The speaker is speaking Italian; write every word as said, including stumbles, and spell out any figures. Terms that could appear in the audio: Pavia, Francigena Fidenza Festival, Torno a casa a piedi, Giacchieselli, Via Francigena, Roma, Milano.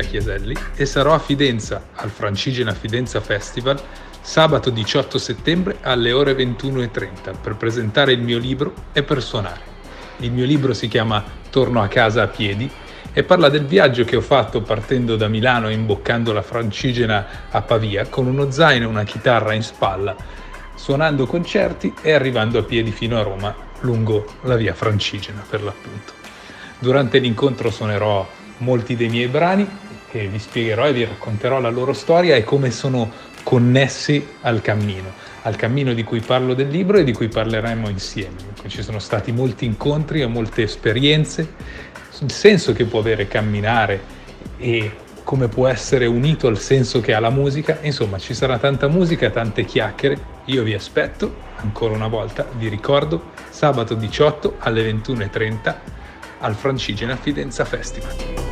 Giacchieselli e sarò a Fidenza al Francigena Fidenza Festival sabato diciotto settembre alle ore ventuno e trenta per presentare il mio libro e per suonare. Il mio libro si chiama Torno a casa a piedi e parla del viaggio che ho fatto partendo da Milano e imboccando la Francigena a Pavia con uno zaino e una chitarra in spalla, suonando concerti e arrivando a piedi fino a Roma, lungo la via Francigena per l'appunto. Durante l'incontro suonerò molti dei miei brani e vi spiegherò e vi racconterò la loro storia e come sono connessi al cammino, al cammino di cui parlo del libro e di cui parleremo insieme. Ci sono stati molti incontri e molte esperienze, il senso che può avere camminare e come può essere unito al senso che ha la musica. Insomma, ci sarà tanta musica, tante chiacchiere. Io vi aspetto, ancora una volta vi ricordo, sabato diciotto alle ventuno e trenta al Francigena Fidenza Festival.